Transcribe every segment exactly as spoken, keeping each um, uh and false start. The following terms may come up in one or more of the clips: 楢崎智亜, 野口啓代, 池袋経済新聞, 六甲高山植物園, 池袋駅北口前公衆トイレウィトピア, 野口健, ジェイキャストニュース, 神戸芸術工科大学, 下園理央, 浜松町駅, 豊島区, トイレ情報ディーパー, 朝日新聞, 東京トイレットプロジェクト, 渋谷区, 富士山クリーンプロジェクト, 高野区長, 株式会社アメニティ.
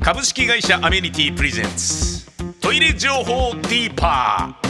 株式会社アメニティプレゼンツトイレ情報ディーパー。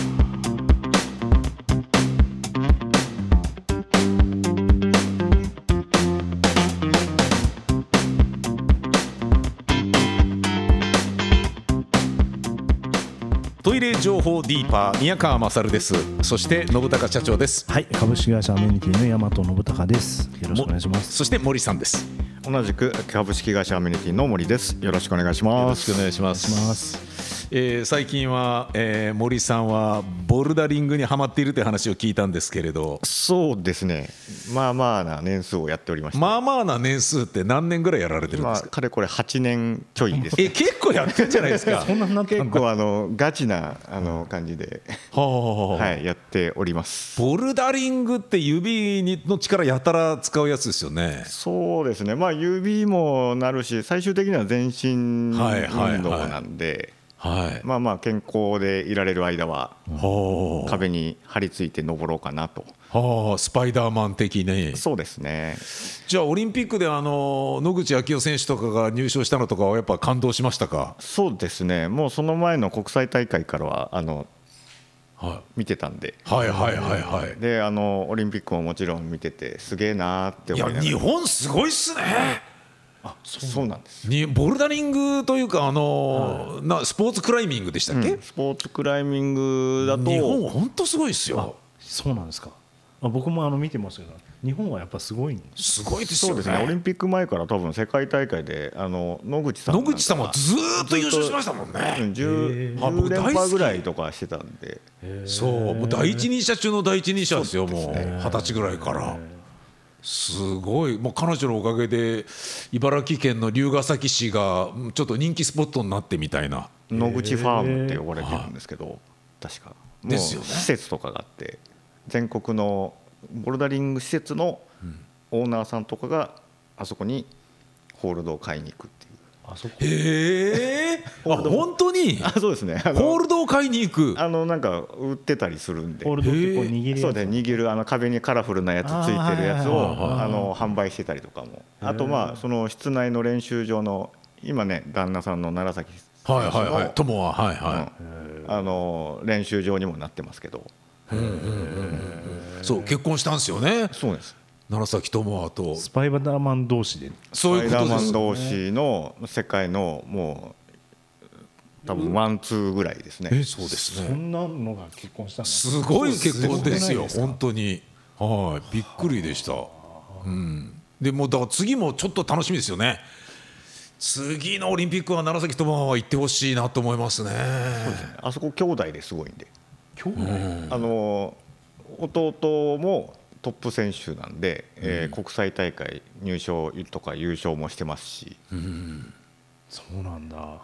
トイレ情報ディーパー宮川勝です。そして信孝社長です。はい、株式会社アメニティの大和信孝です。よろしくお願いします。そして森さんです。同じく株式会社アメニティの森です。よろしくお願いします。よろしくお願いします。えー、最近は、えー、森さんはボルダリングにハマっているという話を聞いたんですけれど。そうですね、まあまあな年数をやっておりまして。まあまあな年数って何年ぐらいやられてるんですか？かれこれはちねんちょいですね。え結構やってるんじゃないですか。そんなな結構あのガチなあの感じではいやっております。ボルダリングって指の力やたら使うやつですよね。そうですね、まあ指もなるし最終的には全身運動なんで、はいはいはい、まあまあ健康でいられる間は壁に張り付いて登ろうかなと。はあ、スパイダーマン的ね。そうですね。じゃあオリンピックであの野口啓代選手とかが入賞したのとかはやっぱ感動しましたか？そうですね、もうその前の国際大会からはあの見てたんで、はいはいはいはい、であのオリンピックももちろん見ててすげえなって思いながら。いや日本すごいっすね。あ、そうなんですにボルダリングというかあの、はい、なスポーツクライミングでしたっけ、うん、スポーツクライミングだと日本本当すごいっすよ。そうなんですか。僕もあの見てますけど日本はやっぱすごいんです。すごいですよね。そうですね。オリンピック前から多分世界大会であの野口さん野口さんもずっと優勝しましたもんね。じゅう連覇ぐらいとかしてたんで。そうもう第一人者中の第一人者ですよ。もう二十歳ぐらいから。すごいもう彼女のおかげで茨城県の龍ケ崎市がちょっと人気スポットになってみたいな。野口ファームって呼ばれてるんですけど確か。もう施設とかがあって。全国のボルダリング施設のオーナーさんとかがあそこにホールドを買いに行くっていう。あそこへえ本当に。あそうですね、ホールドを買いに行くあのなんか売ってたりするんで。ホールドってこう握るやつ。そうですね、握るあの壁にカラフルなやつついてるやつをあの販売してたりとかも。あとまあその室内の練習場の今ね旦那さんの楢崎選手の友ははいはい、うん、あの練習場にもなってますけど。うんうんうんうん、そう結婚したんですよね。そうです。楢崎智亜とスパイダーマン同士で。そういうことですね。スパイダーマン同士の世界のもう多分ワンツーぐらいですね。えそうですね。そんなのが結婚したんです。すごい結婚ですよ。本当にはいびっくりでした。うん。でもうだから次もちょっと楽しみですよね。次のオリンピックは楢崎智亜は行ってほしいなと思いますね。そうですね。あそこ兄弟ですごいんで。うん、あの弟もトップ選手なんで、うんえー、国際大会入賞とか優勝もしてますし、うん、そうなんだ。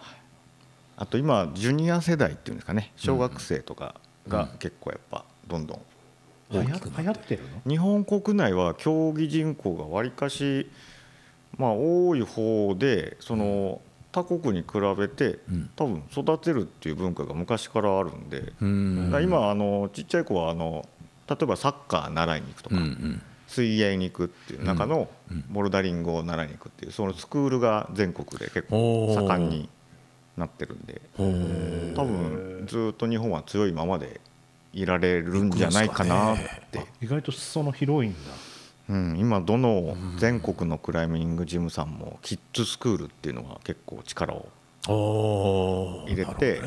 あと今ジュニア世代っていうんですかね、小学生とかが結構やっぱどんどん大きくなってるの。日本国内は競技人口がわりかし、まあ、多い方でその、うん他国に比べて多分育てるっていう文化が昔からあるんで、うん、だ今あのちっちゃい子はあの例えばサッカー習いに行くとか、うんうん、水泳に行くっていう中のボルダリングを習いに行くっていうそのスクールが全国で結構盛んになってるんで、多分ずっと日本は強いままでいられるんじゃないかなって、ね、意外と裾野広いんだ。うん、今どの全国のクライミングジムさんもキッズスクールっていうのが結構力を入れて、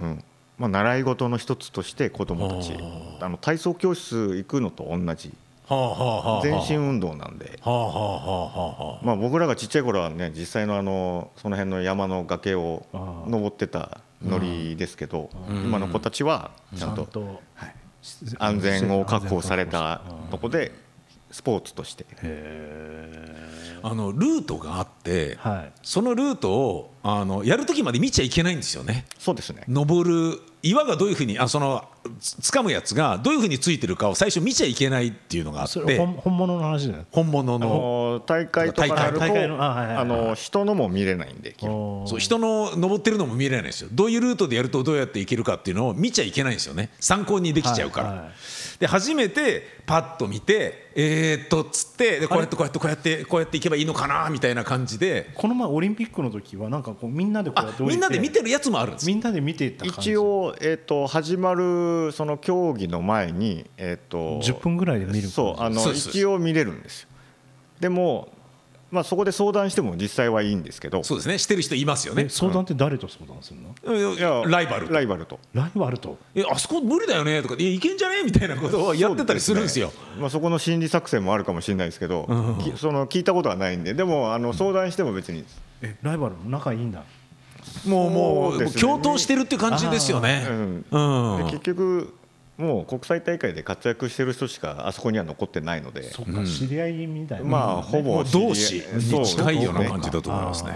うんまあ習い事の一つとして子どもたちあの体操教室行くのと同じ全身運動なんで、まあ僕らがちっちゃい頃はね実際のあのその辺の山の崖を登ってたノリですけど、今の子たちはちゃんと安全を確保されたとこでスポーツとしてあのルートがあって、はい、そのルートをあのやるときまで見ちゃいけないんですよね。そうですね。登る岩がどういうふうにあその掴むやつがどういうふうについてるかを最初見ちゃいけないっていうのがあって。それ本物の話だよ。本物の大会とかになるとあの人のも見れないんで、そう人の登ってるのも見れないんですよ。どういうルートでやるとどうやっていけるかっていうのを見ちゃいけないんですよね。参考にできちゃうから、はいはいで初めてパッと見てえーっとっつってでこうやってこうやってこうやってこうやっていけばいいのかなみたいな感じで、この前オリンピックの時はなんかこうみんなでこうやってみんなで見てるやつもあるんです。みんなで見てた感じ。一応、えー、と始まるその競技の前に、えー、とじゅっぷんぐらいで見る。そう、あの一応見れるんですよ。でもまあ、そこで相談しても実際はいいんですけど。そうですね、してる人いますよね。相談って誰と相談するの？いや、ライバルとライバルとライバルとえあそこ無理だよねとか い, いけんじゃねみたいなことをやってたりするんですよ。 そ, です、ねまあ、そこの心理作戦もあるかもしれないですけど、うん、その聞いたことはないんで。でもあの相談しても別に、うん、えライバルも仲いいんだ。も う, も う, う、ね、共闘してるって感じですよね、うんうん、で結局もう国際大会で活躍してる人しかあそこには残ってないので。そっか、知り合いみたいな、ね、まあほぼ同志に近いような感じだと思いますね。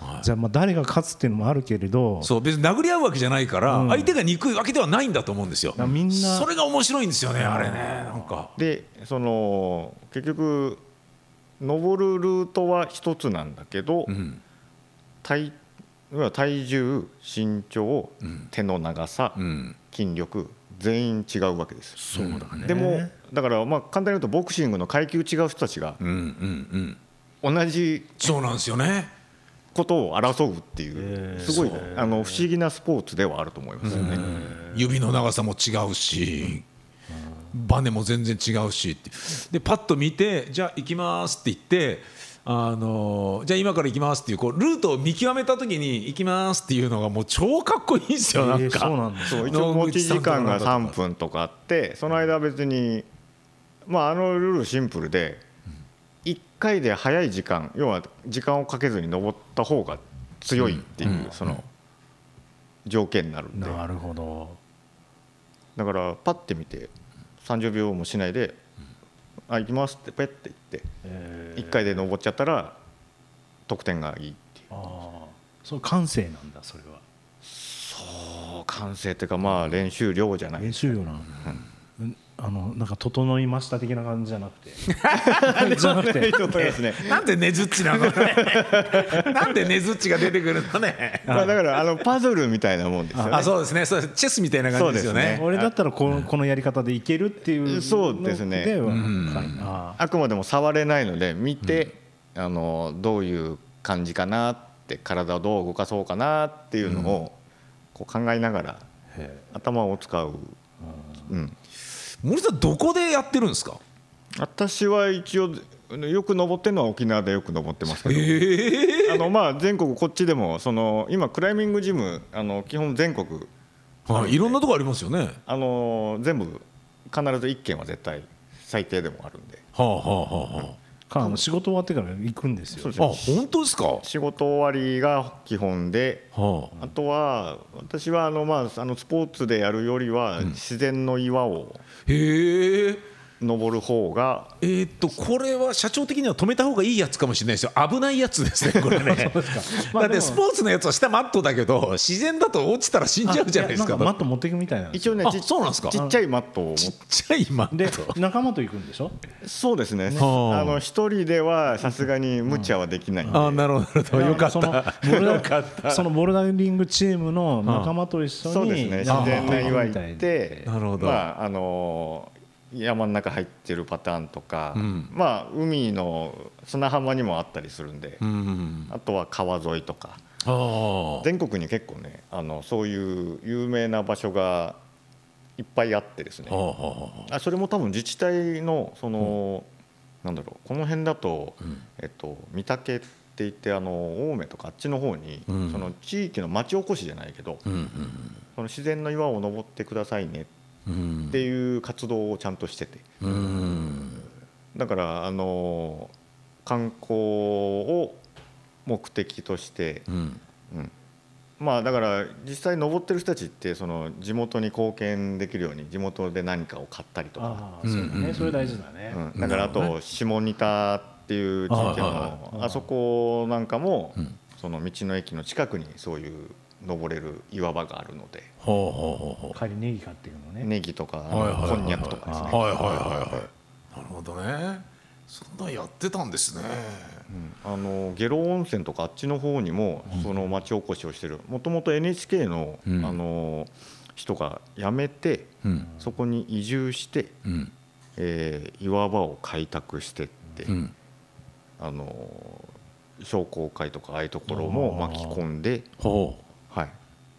はい、じゃあまあ誰が勝つっていうのもあるけれど、そう別に殴り合うわけじゃないから、うん、相手が憎いわけではないんだと思うんですよ。みんなそれが面白いんですよね、あれね。なんかでその結局登るルートは一つなんだけど、うん、体体重、身長、うん、手の長さ、うん、筋力全員違うわけです。そうだね。でもだからまあ簡単に言うとボクシングの階級違う人たちが同じことを争うっていう、すごいあの不思議なスポーツではあると思いますよね。指の長さも違うしバネも全然違うしってでパッと見てじゃあ行きますって言ってあのじゃあ今から行きますっていう、こうルートを見極めた時に行きますっていうのがもう超かっこいいんですよ。なんかそうなんですよ。一応持ち時間がさんぷんとかあって、その間は別にまああのルールシンプルでいっかいで早い時間、要は時間をかけずに登った方が強いっていうその条件になるんで。なるほど。だからパッて見てさんじゅうびょうもしないであ行きますってペッて言って、えー、いっかいで登っちゃったら得点がいいっていう。ああ、それ感性なんだ。それはそう感性っていうかまあ練習量じゃない。練習量なの、うん、あのなんか整いました的な感じじゃなくてじゃなくてなんでねずっちなのねなんでねずっちが出てくるのねまあだからあのパズルみたいなもんですよね。あそうですね、そうチェスみたいな感じですよ ね, ですね。俺だったらこ の, このやり方でいけるっていうので、そうですね、うん、あ, あくまでも触れないので見て、うん、あのどういう感じかなって体をどう動かそうかなっていうのをこう考えながら頭を使う、うん。森さんどこでやってるんですか？私は一応よく登ってるのは沖縄でよく登ってますけど、えー、あのまあ全国こっちでもその今クライミングジムあの基本全国、はい、いろんなとこありますよね。あの全部必ずいっけんは絶対最低でもあるんで、はあはあはあ、うん、仕事終わってから行くんですよ。そうです。あ本当ですか？仕事終わりが基本で、はあ、あとは私はあの、まあ、あのスポーツでやるよりは自然の岩を、うん、へえ登る方が、えー、っとこれは社長的には止めた方がいいやつかもしれないですよ。危ないやつですねこれねだってスポーツのやつは下マットだけど自然だと落ちたら死んじゃうじゃないですか。なんかマット持っていくみたいなんですよ。一応ね、あ、そうなんですか。ちっちゃいマットを持って、ちっちゃいマットで仲間と行くんでしょ？そうですね、あの一人ではさすがに無茶はできないんで、うんうん、あなるほど、よかったよかったそのボルダリングチームの仲間と一緒に、そうですね、自然の岩行って、なるほど、まああのー山の中入ってるパターンとか、うん、まあ海の砂浜にもあったりするんで、うんうん、あとは川沿いとか、あ全国に結構ねあのそういう有名な場所がいっぱいあってですね、ああそれも多分自治体のその、うん、なんだろう、この辺だと、うん、えっと御嶽って言ってあの青梅とかあっちの方に、うん、その地域の町おこしじゃないけど、うんうん、その自然の岩を登ってくださいねっていう活動をちゃんとしてて、うん、だからあの観光を目的として、うんうん、まあだから実際登ってる人たちってその地元に貢献できるように地元で何かを買ったりとか、あそうだね、それ大事だね、うん、だからあと下仁田っていう地域のあそこなんかもその道の駅の近くにそういう登れる岩場があるので、ほうほうほう、帰りネギ買ってくのね、ネギとか、はいはいはいはい、こんにゃくとかですね、はいはいはいはい、なるほどね、そんなやってたんですね、うん、あの下呂温泉とかあっちの方にもその町おこしをしてる、もともと エヌエイチケー の、うん、あの人が辞めて、うん、そこに移住して、うんえー、岩場を開拓してって、うん、あの商工会とかああいうところも巻き込んで、はい、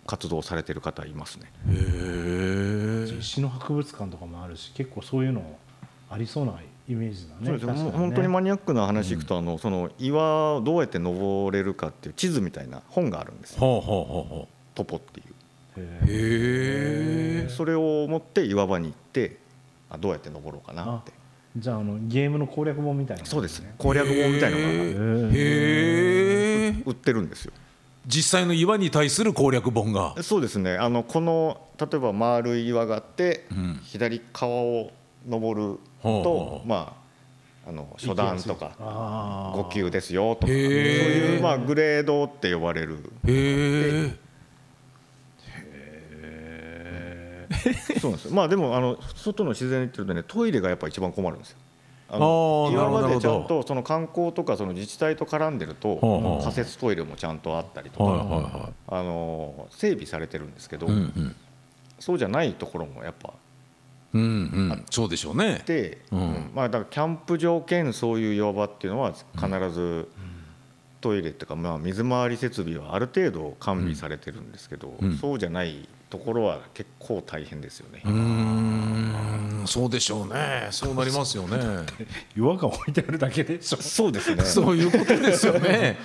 活動されてる方いますね。へー、石の博物館とかもあるし、結構そういうのありそうなイメージだ ね, そうですね。本当にマニアックな話いくと、うん、あのその岩をどうやって登れるかっていう地図みたいな本があるんですよ。ほうほうほうほう、トポっていう。へえ。それを持って岩場に行って、あ、どうやって登ろうかなって。じゃあ、あのゲームの攻略本みたいな、ね、そうですね、攻略本みたいなのが売ってるんですよ。実際の岩に対する攻略本が。そうですね、あのこの例えば丸い岩があって、うん、左側を登ると、うん、まあ、あの初段とかご級ですよとか、そういう、まあ、グレードって呼ばれる。へえ。そうなんですよ。まあでもあの外の自然に行ってるとね、トイレがやっぱ一番困るんですよ。あの今までちゃんとその観光とかその自治体と絡んでると、はあ、仮設トイレもちゃんとあったりとか、はあはあ、あの整備されてるんですけど、うんうん、そうじゃないところもやっぱ、うんうん、そうでしょうね。で、うん、まあだからキャンプ場兼そういう岩場っていうのは必ず、うん、トイレとか、まあ、水回り設備はある程度完備されてるんですけど、うん、そうじゃないところは結構大変ですよね。うーん、そうでしょうね。そうなりますよね。岩が置いてあるだけでしょ。そうですね。そういうことですよね。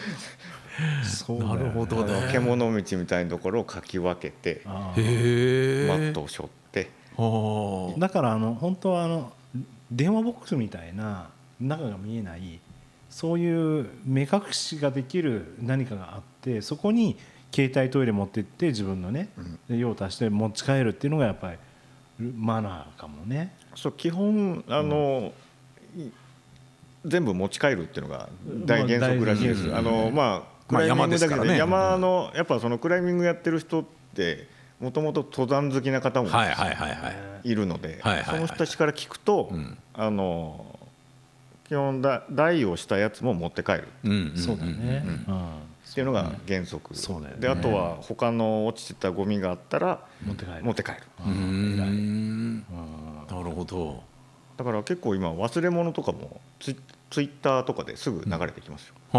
そうだよね。なるほどね。獣道みたいなところをかき分けて、マットを背負って。あ、だからあの本当はあの電話ボックスみたいな中が見えない。そういう目隠しができる何かがあって、そこに携帯トイレ持ってって自分のね、うん、用を足して持ち帰るっていうのがやっぱりマナーかもね。そう、基本あの、うん、全部持ち帰るっていうのが大原則らしいです。まあ、あの、まあ、まあ、山ですからね。山のやっぱそのクライミングやってる人ってもともと登山好きな方もいるので、その人たちから聞くと、うん、あの基本だ台をしたやつも持って帰る、うん、そうだね、うんうん、っていうのが原則、そうだよね。で、あとは他の落ちてたゴミがあったら持って帰る、持って帰る。うーん、なるほど。だから結構今忘れ物とかもツイッターとかですぐ流れてきますよ、う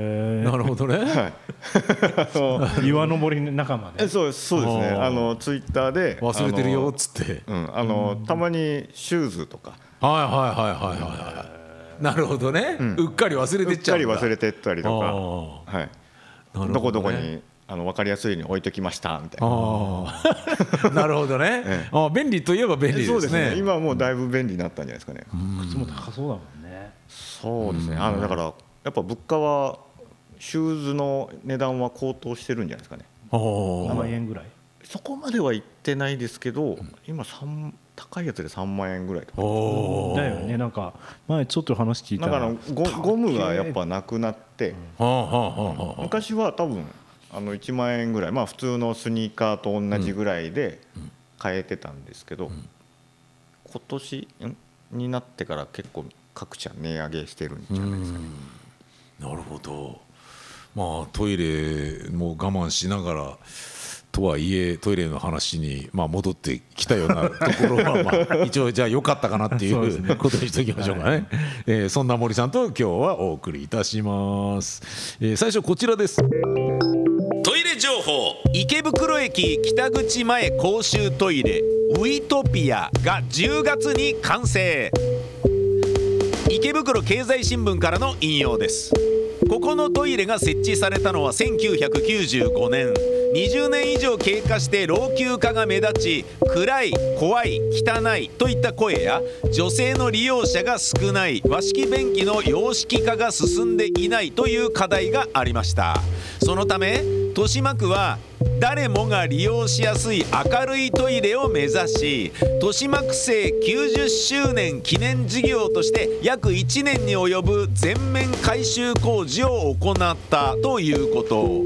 ん、はあ、なるほどね、はい、岩登り仲間で。そう、そうですね。あのツイッターで忘れてるよっつって、うん、あのたまにシューズとか、はいはいはいはいはい、なるほどね、うん、うっかり忘れてっちゃうんだ。うっかり忘れてったりとか、はい、なるほどね、どこどこにあの分かりやすいように置いときましたみたいな。あなるほどね、ええ、あ、便利といえば便利ですね。そうですね、今はもうだいぶ便利になったんじゃないですかね。靴も高そうだもんね。そうですね、あのだからやっぱ物価はシューズの値段は高騰してるんじゃないですかね。ななまんえんぐらい、そこまでは行ってないですけど、うん、今さん高いやつでさんまんえんぐらいとかだよね。なんか前ちょっと話聞いたら、なんかゴ、ゴムがやっぱなくなって、うん、昔は多分あのいちまんえんぐらい、まあ普通のスニーカーと同じぐらいで買えてたんですけど、うん、今年になってから結構各社値上げしてるんじゃないですかね。なるほど。まあトイレも我慢しながらとはいえ、トイレの話にまあ戻ってきたようなところはまあ一応じゃあ良かったかなっていうことにしておきましょうかね。えそんな森さんと今日はお送りいたします。え最初こちらです。トイレ情報、池袋駅北口前公衆トイレウイトピアがじゅうがつに完成。池袋経済新聞からの引用です。ここのトイレが設置されたのはせんきゅうひゃくきゅうじゅうごねん。にじゅうねん以上経過して老朽化が目立ち、暗い、怖い、汚いといった声や、女性の利用者が少ない、和式便器の洋式化が進んでいないという課題がありました。そのため豊島区は誰もが利用しやすい明るいトイレを目指し、豊島区政きゅうじゅっしゅうねん記念事業として約いちねんに及ぶ全面改修工事を行ったということ。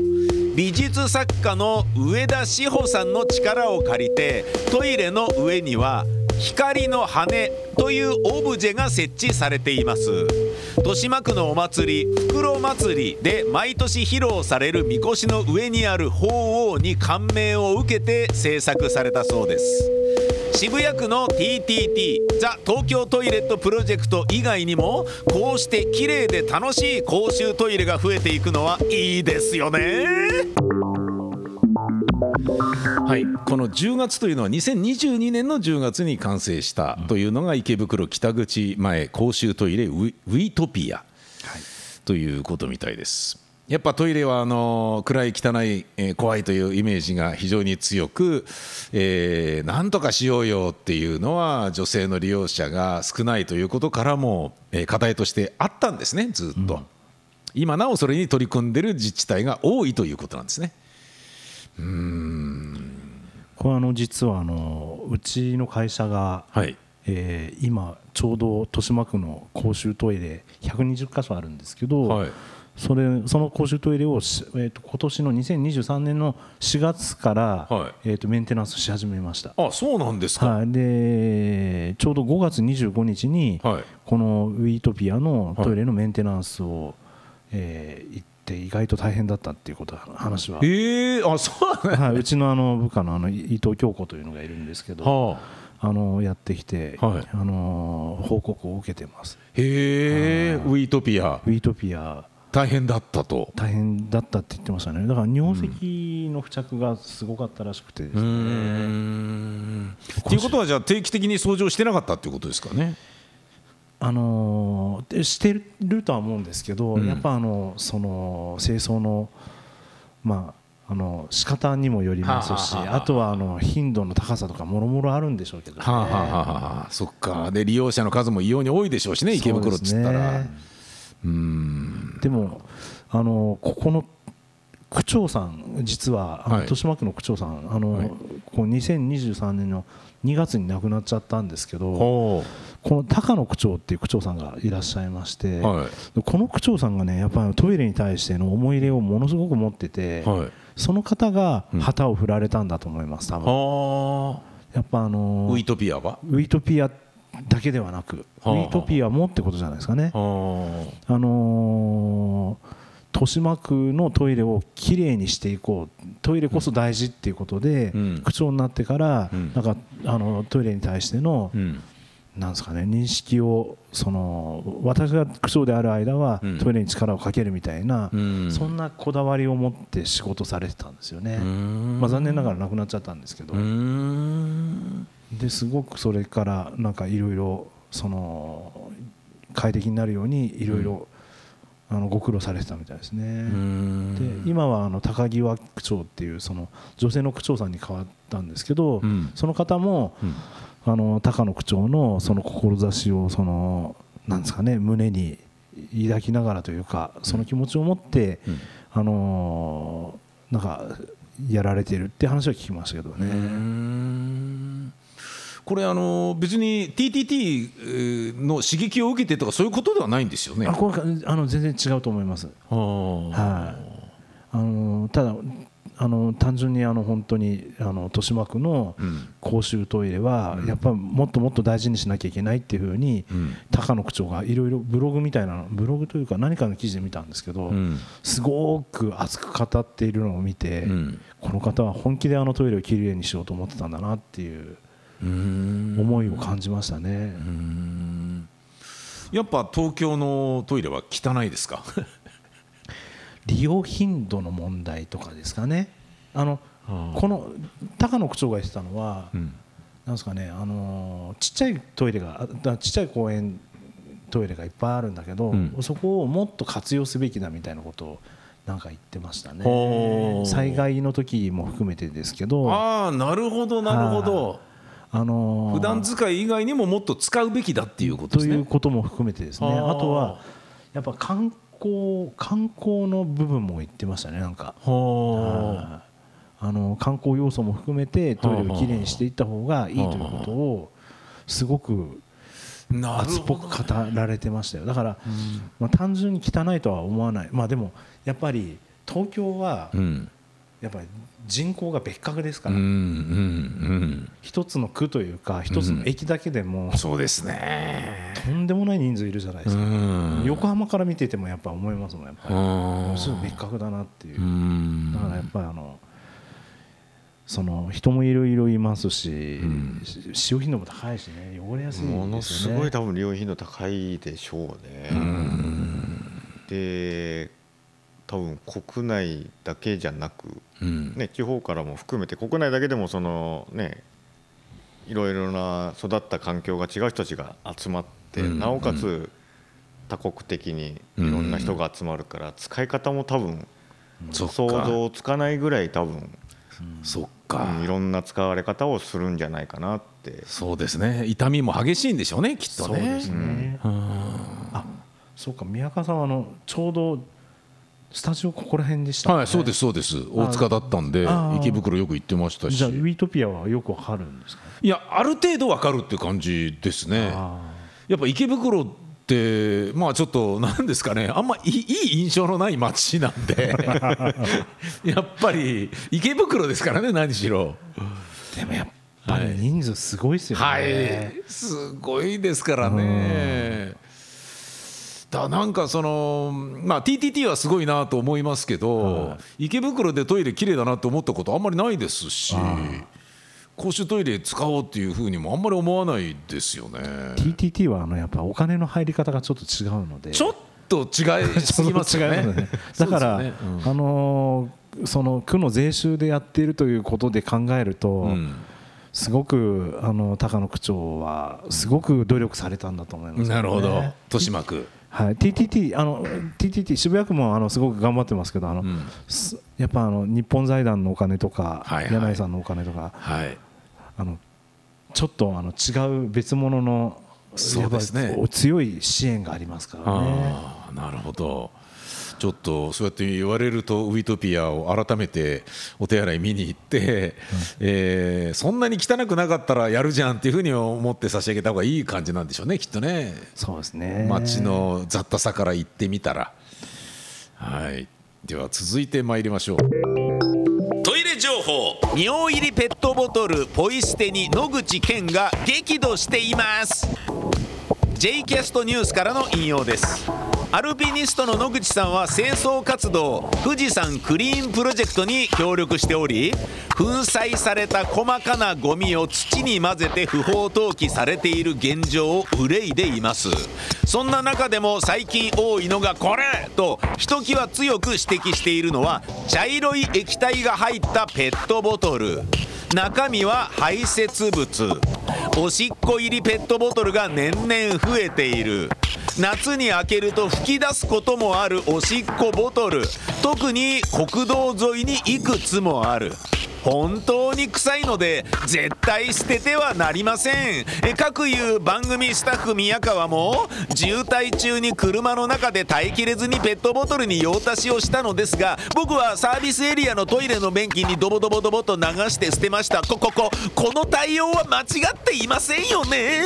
美術作家の上田志保さんの力を借りて、トイレの上には光の羽というオブジェが設置されています。豊島区のお祭り袋祭りで毎年披露されるみこしの上にある鳳凰に感銘を受けて制作されたそうです。渋谷区の ティーティーティー ザ・東京トイレットプロジェクト以外にもこうして綺麗で楽しい公衆トイレが増えていくのはいいですよね。はい、このじゅうがつというのはにせんにじゅうにねんのじゅうがつに完成したというのが池袋北口前公衆トイレウィ、ウィトピア、はい、ということみたいです。やっぱトイレはあの暗い汚い、えー、怖いというイメージが非常に強く、えー、なんとかしようよっていうのは女性の利用者が少ないということからも、えー、課題としてあったんですね、ずっと、うん、今なおそれに取り組んでいる自治体が多いということなんですね。うーん、これはあの実はあのうちの会社が、はい、えー、今ちょうど豊島区の公衆トイレひゃくにじゅっかしょあるんですけど、はい、それその公衆トイレを、えー、と今年のにせんにじゅうさんねんのしがつから、はい、えー、とメンテナンスし始めました。あ、そうなんですか。はい、でちょうどごがつにじゅうごにちに、はい、このウィートピアのトイレのメンテナンスを、はい、えー、行って意外と大変だったっていうこと話は、えー、あ、そうなん、ね、はい、うちのあの部下 の, あの伊藤京子というのがいるんですけど、はあ、あのやってきて、はい、あの報告を受けてます。へえ、ウィートピアウィートピア大変だったと大変だったって言ってましたね。だから尿石の付着がすごかったらしくてですね。うーん、っていうことはじゃあ定期的に掃除をしてなかったっていうことですかね。あのしてるとは思うんですけど、うん、やっぱあのその清掃のまああの仕方にもよりますし、はあはあ、あとはあの頻度の高さとかもろもろあるんでしょうけどね。はあはあはあ、そっか。で利用者の数も異様に多いでしょうしね、池袋っつったら。うーん、でもあのここの区長さん実は、はい、豊島区の区長さんあの、はい、こうにせんにじゅうさんねんのにがつに亡くなっちゃったんですけど、この高野区長っていう区長さんがいらっしゃいまして、はい、この区長さんがねやっぱりトイレに対しての思い入れをものすごく持ってて、はい、その方が旗を振られたんだと思います、うん、多分。やっぱあのウィトピアはウィトピアだけではなく、はあ、ウィートピアもってことじゃないですかね、はあ、あのー、豊島区のトイレをきれいにしていこう、トイレこそ大事っていうことで、うん、区長になってから、うん、なんかあのトイレに対しての、うん、なんですかね、認識をその私が区長である間は、うん、トイレに力をかけるみたいな、うん、そんなこだわりを持って仕事されてたんですよね。まあ、残念ながら亡くなっちゃったんですけど、うーん、ですごくそれからなんかいろいろその快適になるようにいろいろあのご苦労されてたみたいですね。うん、で今はあの高際区長っていうその女性の区長さんに変わったんですけど、うん、その方も、うん、あの高野区長のその志をそのなんですかね胸に抱きながらというかその気持ちを持って、うん、あのなんかやられているって話は聞きましたけどね。うーん、これあの別に ティーティーティー の刺激を受けてとかそういうことではないんですよね。あ、これあの全然違うと思います。あ、はい、あのただあの単純にあの本当にあの豊島区の公衆トイレはやっぱりもっともっと大事にしなきゃいけないっていうふうに高野区長がいろいろブログみたいなブログというか何かの記事で見たんですけど、すごく熱く語っているのを見て、この方は本気であのトイレをきれいにしようと思ってたんだなっていううーん思いを感じましたね。うーん、やっぱ東京のトイレは汚いですか？利用頻度の問題とかですかね。あのこの高野区長が言ってたのは、うん、なんですかね、あのちっちゃいトイレがちっちゃい公園トイレがいっぱいあるんだけど、うん、そこをもっと活用すべきだみたいなことをなんか言ってましたね。災害の時も含めてですけど。ああ、なるほどなるほど。あのー、普段使い以外にももっと使うべきだっていうことですね。ということも含めてですね。あとはやっぱ観光観光の部分も言ってましたね。なんかはあ、あの観光要素も含めてトイレをきれいにしていった方がいいということをすごく熱っぽく語られてましたよ。だから、まあ、単純に汚いとは思わない。まあでもやっぱり東京は、うん、やっぱり人口が別格ですから、うんうんうん、一つの区というか一つの駅だけでも、うん、そうですね、とんでもない人数いるじゃないですか、うん、横浜から見ててもやっぱ思いますもん、やっぱりもうすぐ別格だなっていう。うん、だからやっぱりあのその人もいろいろいますし、うん、使用頻度も高いしね、汚れやすいんですよね。ものすごい多分利用頻度高いでしょうね。うんで多分国内だけじゃなく、うんね、地方からも含めて国内だけでもその、ね、いろいろな育った環境が違う人たちが集まって、うん、なおかつ多国的にいろんな人が集まるから、うん、使い方も多分、うん、想像つかないぐらい多分そっか、うん、いろんな使われ方をするんじゃないかなって。そうですね、痛みも激しいんでしょうねきっとね。そうですね、うん、あそうか、宮川さんはあのちょうどスタジオここら辺でした、ね、はい、そうですそうです、大塚だったんで池袋よく行ってましたし。じゃあウィートピアはよくわかるんですか。いや、ある程度わかるって感じですね。やっぱ池袋ってまあちょっとなんですかね、あんまいい印象のない街なんでやっぱり池袋ですからね、何しろ。でもやっぱり人数すごいですよね。はい、すごいですからね。だなんかその、まあ、ティーティーティー はすごいなと思いますけど、はい、池袋でトイレきれいだなと思ったことあんまりないですし、公衆トイレ使おうっていうふうにもあんまり思わないですよね。 ティーティーティー はあのやっぱお金の入り方がちょっと違うのでちょっと違いすぎますよねだから、ね、うん、あのー、その区の税収でやっているということで考えると、うん、すごくあの高野区長はすごく努力されたんだと思います、ね。なるほど、豊島区、はい、ティーティーティー、 あの ティーティーティー 渋谷区もあのすごく頑張ってますけど、あの、うん、やっぱあの日本財団のお金とか、はいはい、柳井さんのお金とか、はい、あのちょっとあの違う別物の、そうですね、強い支援がありますからね。あ、なるほど。ちょっとそうやって言われるとウィトピアを改めてお手洗い見に行って、うん、えー、そんなに汚くなかったらやるじゃんっていうふうに思って差し上げた方がいい感じなんでしょうね、きっとね。そうですね、街の雑多さから行ってみたら。はい、では続いて参りましょう。トイレ情報、尿入りペットボトルポイ捨てに野口健が激怒しています。 J キャストニュースからの引用です。アルピニストの野口さんは清掃活動富士山クリーンプロジェクトに協力しており、粉砕された細かなゴミを土に混ぜて不法投棄されている現状を憂いでいます。そんな中でも最近多いのがこれとひときわ強く指摘しているのは茶色い液体が入ったペットボトル。中身は排泄物。おしっこ入りペットボトルが年々増えている。夏に開けると吹き出すこともあるおしっこボトル、特に国道沿いにいくつもある。本当に臭いので絶対捨ててはなりません。かくいう番組スタッフ宮川も渋滞中に車の中で耐えきれずにペットボトルに用足しをしたのですが、僕はサービスエリアのトイレの便器にドボドボドボと流して捨てました。ここここの対応は間違っていませんよね。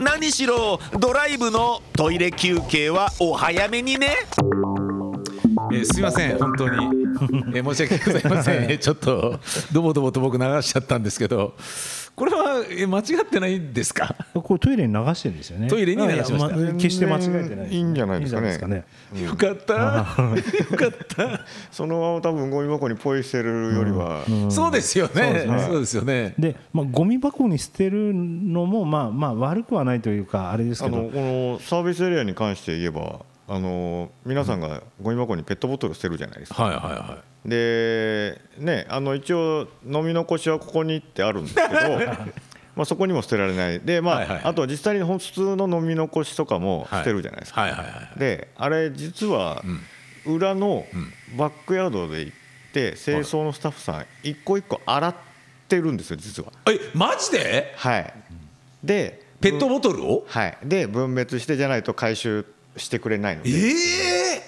何しろドライブのトイレ休憩はお早めにね。えー、すいません本当に、えー、申し訳ございませんちょっとドボドボと僕流しちゃったんですけど、これは間違ってないんですか。これトイレに流してるんですよね。トイレに流しました。決して間違えてない、いいんじゃないですか ね, いいですかね、うん、よかったよかったそのまま多分ゴミ箱にポイ捨てるよりは、うんうん、そうですよね。そうですよね。で、まあ、ゴミ箱に捨てるのも、まあまあ、悪くはないというかあれですけど、あのこのサービスエリアに関して言えば、あの皆さんがゴミ箱にペットボトル捨てるじゃないですか、はいはいはい、で、ね、あの一応飲み残しはここにってあるんですけどまあそこにも捨てられないで、まあはいはい、あと実際に普通の飲み残しとかも捨てるじゃないですか、はいはいはいはい、であれ実は裏のバックヤードで行って清掃のスタッフさん一個一個洗ってるんですよ実は。え、マジで？はいでペットボトルを、はい、で分別してじゃないと回収してくれないので、え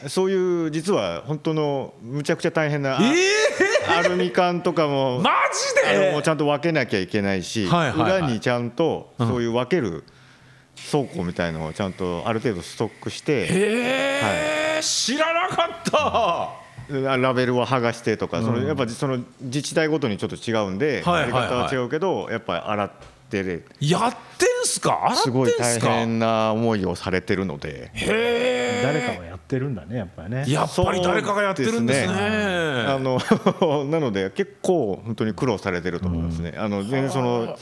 ー、そういう実は本当のむちゃくちゃ大変な、えー、アルミ缶とかもマジでもうちゃんと分けなきゃいけないし、はいはいはい、裏にちゃんとそういう分ける倉庫みたいのをちゃんとある程度ストックして、うん、はい、知らなかった。ラベルを剥がしてとか、そのやっぱその自治体ごとにちょっと違うんでやり方は違うけど、やっぱり洗ってる、やってんすか、洗ってんすか、すごい大変な思いをされてるので。へー、誰かがやってるんだね、やっぱりね。やっぱり誰かがやってるんですね。あのなので結構本当に苦労されてると思いますね。あの全然その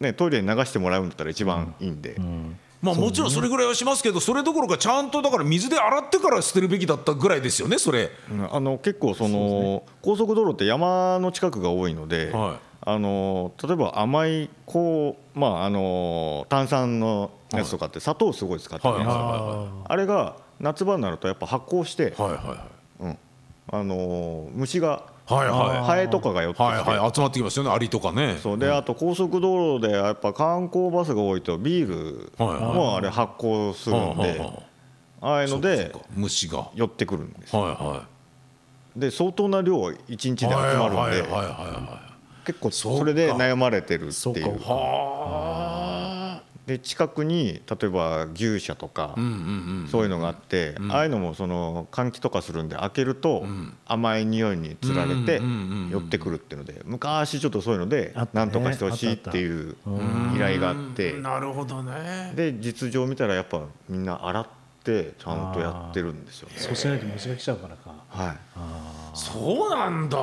ね、トイレに流してもらうんだったら一番いいんで、うんうん、まあ、もちろんそれぐらいはしますけど、それどころかちゃんとだから水で洗ってから捨てるべきだったぐらいですよね、それ。あの結構その高速道路って山の近くが多いので、あの例えば甘いこう、まあ、あの炭酸のやつとかって砂糖をすごい使ってるんですよ。あれが夏場になるとやっぱ発酵して、あの虫が、はいはい、ハエとかが寄ってきて、はいはい、集まってきますよね、アリとかね。そうで、あと高速道路でやっぱ観光バスが多いとビールもあれ発酵するんで、ああいうので虫が寄ってくるんです、はいはい、で相当な量いちにちで集まるんで、結構それで悩まれてるっていう。で近くに例えば牛舎とかそういうのがあって、ああいうのもその換気とかするんで開けると甘い匂いにつられて寄ってくるっていうので、昔ちょっとそういうので何とかしてほしいっていう依頼があって、なるほどね。で実情見たらやっぱみんな洗ってちゃんとやってるんですよね。そうしないと虫が来ちゃうからか。はい、あ、そうなんだ。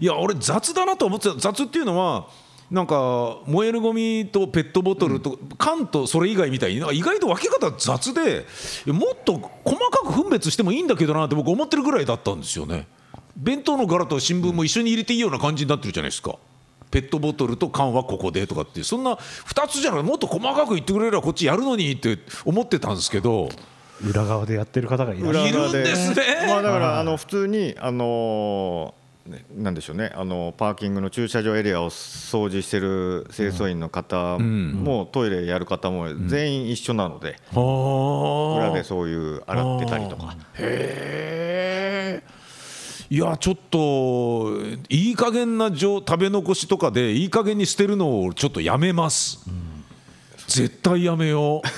いや俺雑だなと思ってた。雑っていうのはなんか燃えるゴミとペットボトルと缶とそれ以外みたいに、なんか意外と分け方雑で、もっと細かく分別してもいいんだけどなって僕思ってるぐらいだったんですよね。弁当の柄と新聞も一緒に入れていいような感じになってるじゃないですか。ペットボトルと缶はここでとかって、そんなふたつじゃなくてもっと細かく言ってくれればこっちやるのにって思ってたんですけど、裏側でやってる方がいるんですね。まあだからあの普通にあのーなんでしょうね、あのパーキングの駐車場エリアを掃除してる清掃員の方もトイレやる方も全員一緒なので、裏でそういう洗ってたりとか。へえ、いやちょっといい加減な食べ残しとかでいい加減に捨てるのをちょっとやめます、うん、絶対やめよう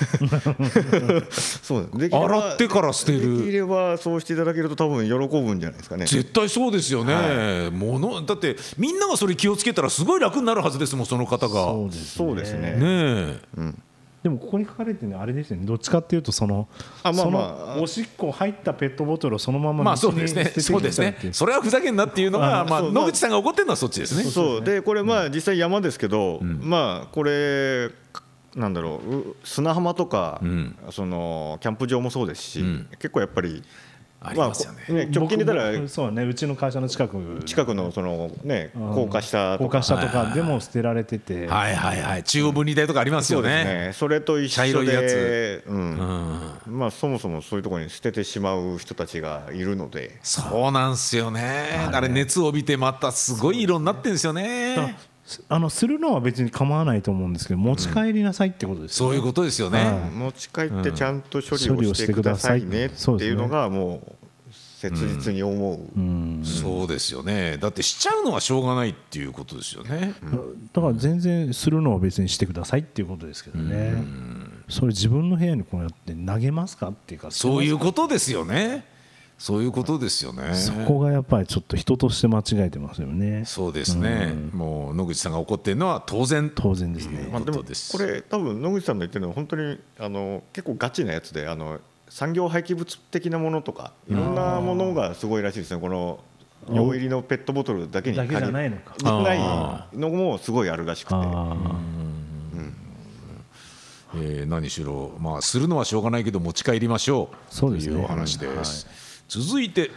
そうです。洗ってから捨てる。できればそうしていただけると多分喜ぶんじゃないですかね。絶対そうですよね、はい、ものだってみんながそれ気をつけたらすごい楽になるはずですもん、その方が。そうですね、ねえ、うん、でもここに書かれてるのあれですよね、どっちかっていうとその、あ、まあまあ、そのおしっこ入ったペットボトルをそのまま水に捨ててきたっていう、それはふざけんなっていうのが、あ、まあ、野口さんが怒ってるのはそっちですね。そうで、これまあ実際山ですけど、うん、まあこれなんだろう、砂浜とか、うん、そのキャンプ場もそうですし、うん、結構やっぱりありますよね。まあ、ね、直近で言ったらそうね、うちの会社の近く近くのそのね、高架下とか、高架下とかでも捨てられてて、はいはいはい、中央分離帯とかありますよね。そうですね、それと一緒で、茶色いやつ、うん、まあそもそもそういうところに捨ててしまう人たちがいるので。そうなんすよね。あれ熱を帯びてまたすごい色になってんですよね。あのするのは別に構わないと思うんですけど、持ち帰りなさいってことですよね、うん、そういうことですよね、はい、持ち帰ってちゃんと処理をしてくださいねっていうのがもう切実に思う、うんうん、そうですよね。だってしちゃうのはしょうがないっていうことですよね、うん、だから全然するのは別にしてくださいっていうことですけどね、うん、それ自分の部屋にこうやって投げますかっていうか、そういうことですよね。そういうことですよね。そこがやっぱりちょっと人として間違えてますよね。そうですね、うん、もう野口さんが怒ってるのは当然当然ですね、まあ、でもこれ多分野口さんの言ってるのは本当にあの結構ガチなやつで、あの産業廃棄物的なものとかいろんなものがすごいらしいですね。この用入りのペットボトルだけに限りだけじゃないのか、ないのもすごいあるらしくて、うん、えー、何しろ、まあ、するのはしょうがないけど持ち帰りましょうというお話です。続いて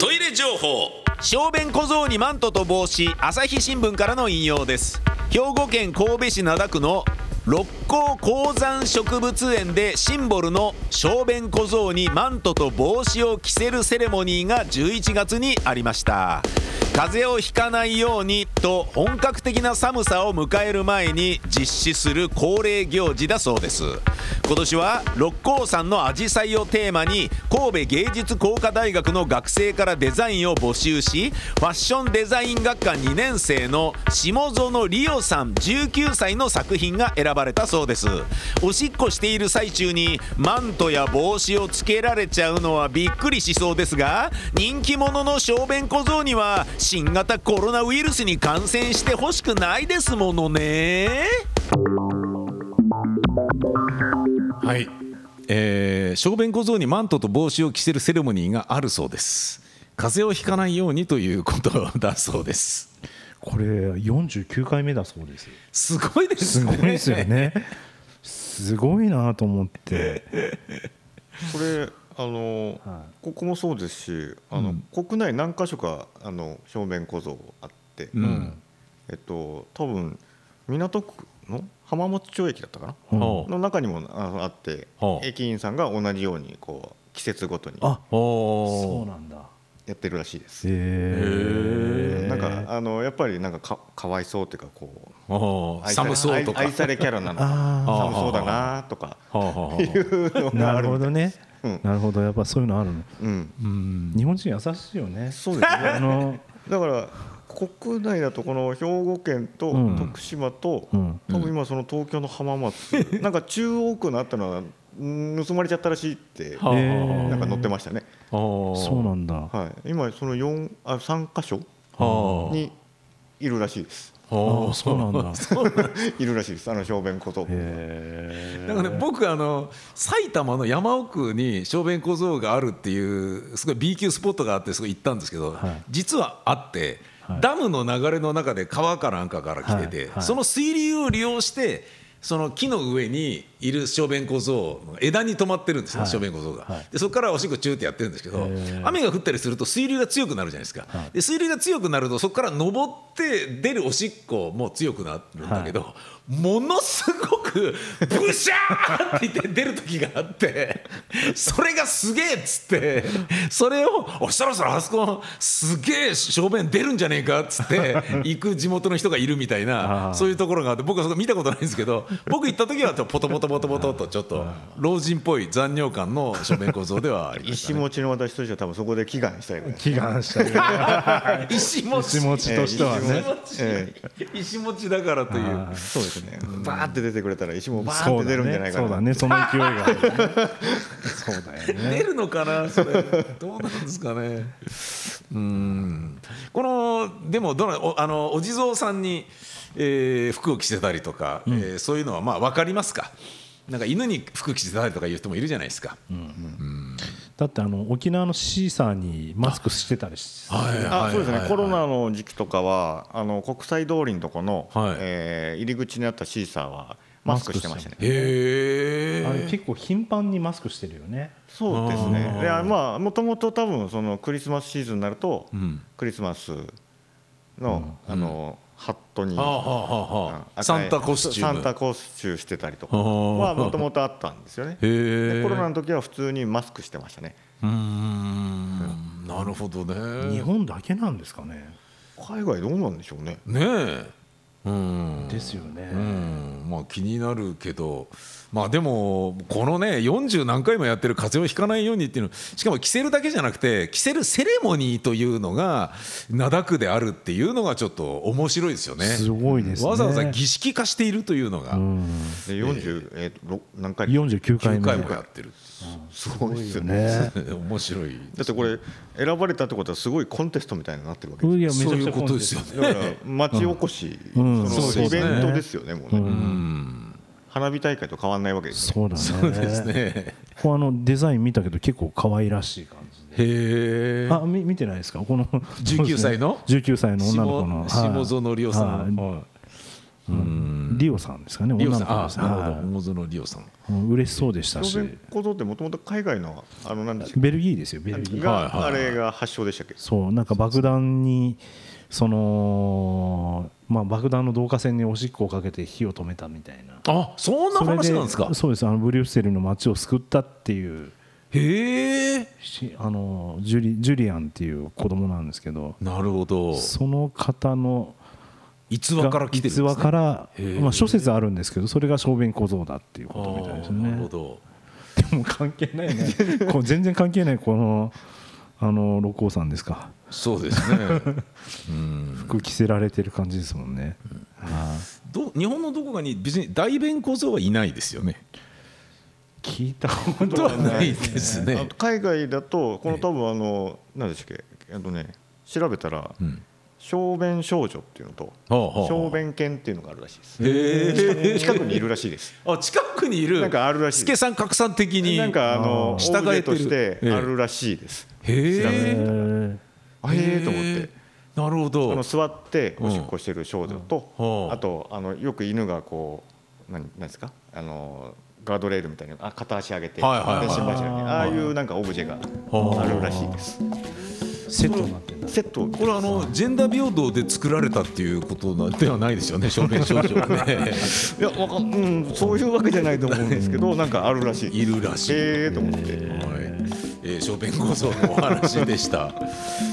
トイレ情報、小便小僧にマントと帽子、朝日新聞からの引用です。兵庫県神戸市灘区の六甲高山植物園でシンボルの小便小僧にマントと帽子を着せるセレモニーがじゅういちがつにありました。風邪をひかないようにと本格的な寒さを迎える前に実施する恒例行事だそうです。今年は六甲山のアジサイをテーマに神戸芸術工科大学の学生からデザインを募集し、ファッションデザイン学科にねん生の下園理央さんじゅうきゅうさいの作品が選ばればれたそうです。おしっこしている最中にマントや帽子をつけられちゃうのはびっくりしそうですが、人気者の小便小僧には新型コロナウイルスに感染してほしくないですものね。はい、えー、小便小僧にマントと帽子を着せるセレモニーがあるそうです。風邪をひかないようにということだそうです。これよんじゅうきゅうかいめだそうです。すごいですね。すごいですよね。すごいなと思ってこれあの、はい、ここもそうですし、あの、うん、国内何か所かあの小便小僧あって、うんえっと、多分港区の浜松町駅だったかな、うん、の中にもあって、うん、駅員さんが同じようにこう季節ごとにあそうなんだやってるらしいです。へえ。なんかあのやっぱりなんか か, かわいそうというかこう寒そうとか愛されキャラなのか寒そうだなとかいうのがある。なるほどね、うん、なるほど。やっぱそういうのあるの、うんうん、日本人優しいよね。そうですねあのだから国内だとこの兵庫県と徳島と、うん、多分今その東京の浜松、うん、なんか中央区のあったのは盗まれちゃったらしいってなんか載ってましたね。あそうなんだ、はい、今そのよんあさんかしょにいるらしいです。ああそうなんだいるらしいです、あの小便小僧。へなんか、ね、僕あの埼玉の山奥に小便小僧があるっていうすごい B 級スポットがあってすごい行ったんですけど、はい、実はあってダムの流れの中で川かなんかから来てて、はいはい、その水流を利用してその木の上にいる小便小僧枝に止まってるんですね、はい、小便小僧が、はい、でそこからおしっこチューってやってるんですけど、雨が降ったりすると水流が強くなるじゃないですか、はい、で水流が強くなるとそこから登って出るおしっこも強くなるんだけど、はい、ものすごくブシャーって言って出る時があってそれがすげえっつってそれをおそろそろあそこすげえ小便出るんじゃねえかっつって行く地元の人がいるみたいなそういうところがあって、僕はそこ見たことないんですけど、僕行った時はポトポトボトボトとちょっと老人っぽい残尿感の小便小僧ではありました、ね、石持ちの私としては多分そこで祈願したいぐらい祈願したい、ね、石持ちとしてはね、えー、石持ちだからという。そうですね、バーって出てくれたら石もバーって出るんじゃないかな。そうだね、そうだね、その勢いが、ね、そうだよね。出るのかなそれどうなんですかね。うーんこのでもどの お, あのお地蔵さんにえー、服を着せたりとか、うんえー、そういうのはまあ分かりますか。なんか犬に服着せたりとかいう人もいるじゃないですか、うんうんうん、だってあの沖縄のシーサーにマスクしてたりして。そうですね、コロナの時期とかはあの国際通りのとこの、はいえー、入り口にあったシーサーはマスクしてましたね。へあれ結構頻繁にマスクしてるよね。そうですね。いやまあもともと多分そのクリスマスシーズンになると、うん、クリスマスの、うん、あの、うんハットにサンタコスチュームサンタコスチューしてたりとかはもともとあったんですよね。でコロナの時は普通にマスクしてましたね。うーんなるほどね。日本だけなんですかね。海外どうなんでしょうね。ねえうんですよね。うんまあ気になるけど、まあでもこのねよんじゅう何回もやってる風邪をひかないようにっていうの、しかも着せるだけじゃなくて着せるセレモニーというのが灘区であるっていうのがちょっと面白いですよね。すごいですね。わざわざ儀式化しているというのがうんでよんじゅう、えー、何回よんじゅうきゅうかいめきゅうかいもやってる。すごいですよね。面白い。だってこれ選ばれたってことはすごいコンテストみたいになってるわけです。そういうことですよね。だから町おこし、うん、そのそうですね、イベントですよね。もうね、うん、花火大会と変わんないわけですよね。そうだね。そうですね。こうあのデザイン見たけど結構可愛らしい感じ。へあみ見てないですかこのじゅうきゅうさいの、ね、じゅうきゅうさいの女の子の下園リオさん、はいはいうん、リオさんですかね。リオさん、ああ、なるほど。モゾのリオさん、うん、嬉しそうでしたし。小便小僧ってもともと海外のあのなんですか。ベルギーですよ。ベルギーがあれが発祥でしたっけ。そうなんか爆弾にそのまあ爆弾の導火線におしっこをかけて火を止めたみたいな。あ、そんな話なんですか。それでそうです。あのブリュッセルの街を救ったっていう。へえ。あのジュリジュリアンっていう子供なんですけど。なるほど。その方の逸話から来てるんですね。逸話から、まあ、諸説あるんですけどそれが小便小僧だっていうことみたいですね。なるほど。でも関係ないねこう全然関係ないこのあの六甲山ですか。そうですねうん服着せられてる感じですもんね、うん、あど日本のどこかに別に代弁小僧はいないですよね。聞いたことはないですね。海外だとこの多分あの何でしたっけ、えっとね調べたら、うん、小便少女っていうのと、はあはあ、小便犬っていうのがあるらしいです。へえ近くにいるらしいです。あ近くにいるなんかあるらしい。助さん格さん的になんかあの従えとしてあるらしいです。へええーと思って。なるほど。あの座っておしっこしてる少女と、うんうん、あとあのよく犬がこう何ですかあのガードレールみたいにあ片足上げて心配しないああいうなんかオブジェがあるらしいです。セットになってる。セット。これあのジェンダー平等で作られたっていうことではないですよね。証明書上ね。いやわか、うん、そういうわけじゃないと思うんですけどなんかあるらしい。いるらしい。ええー、と思って。はい。えー、小便構造のお話でした、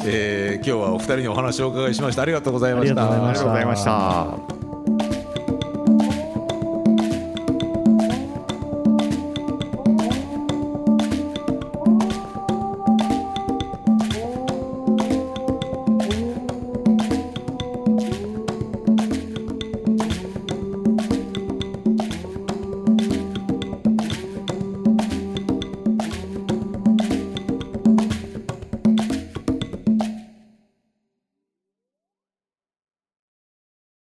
えー、今日はお二人にお話をお伺いしました。ありがとうございました。ありがとうございました。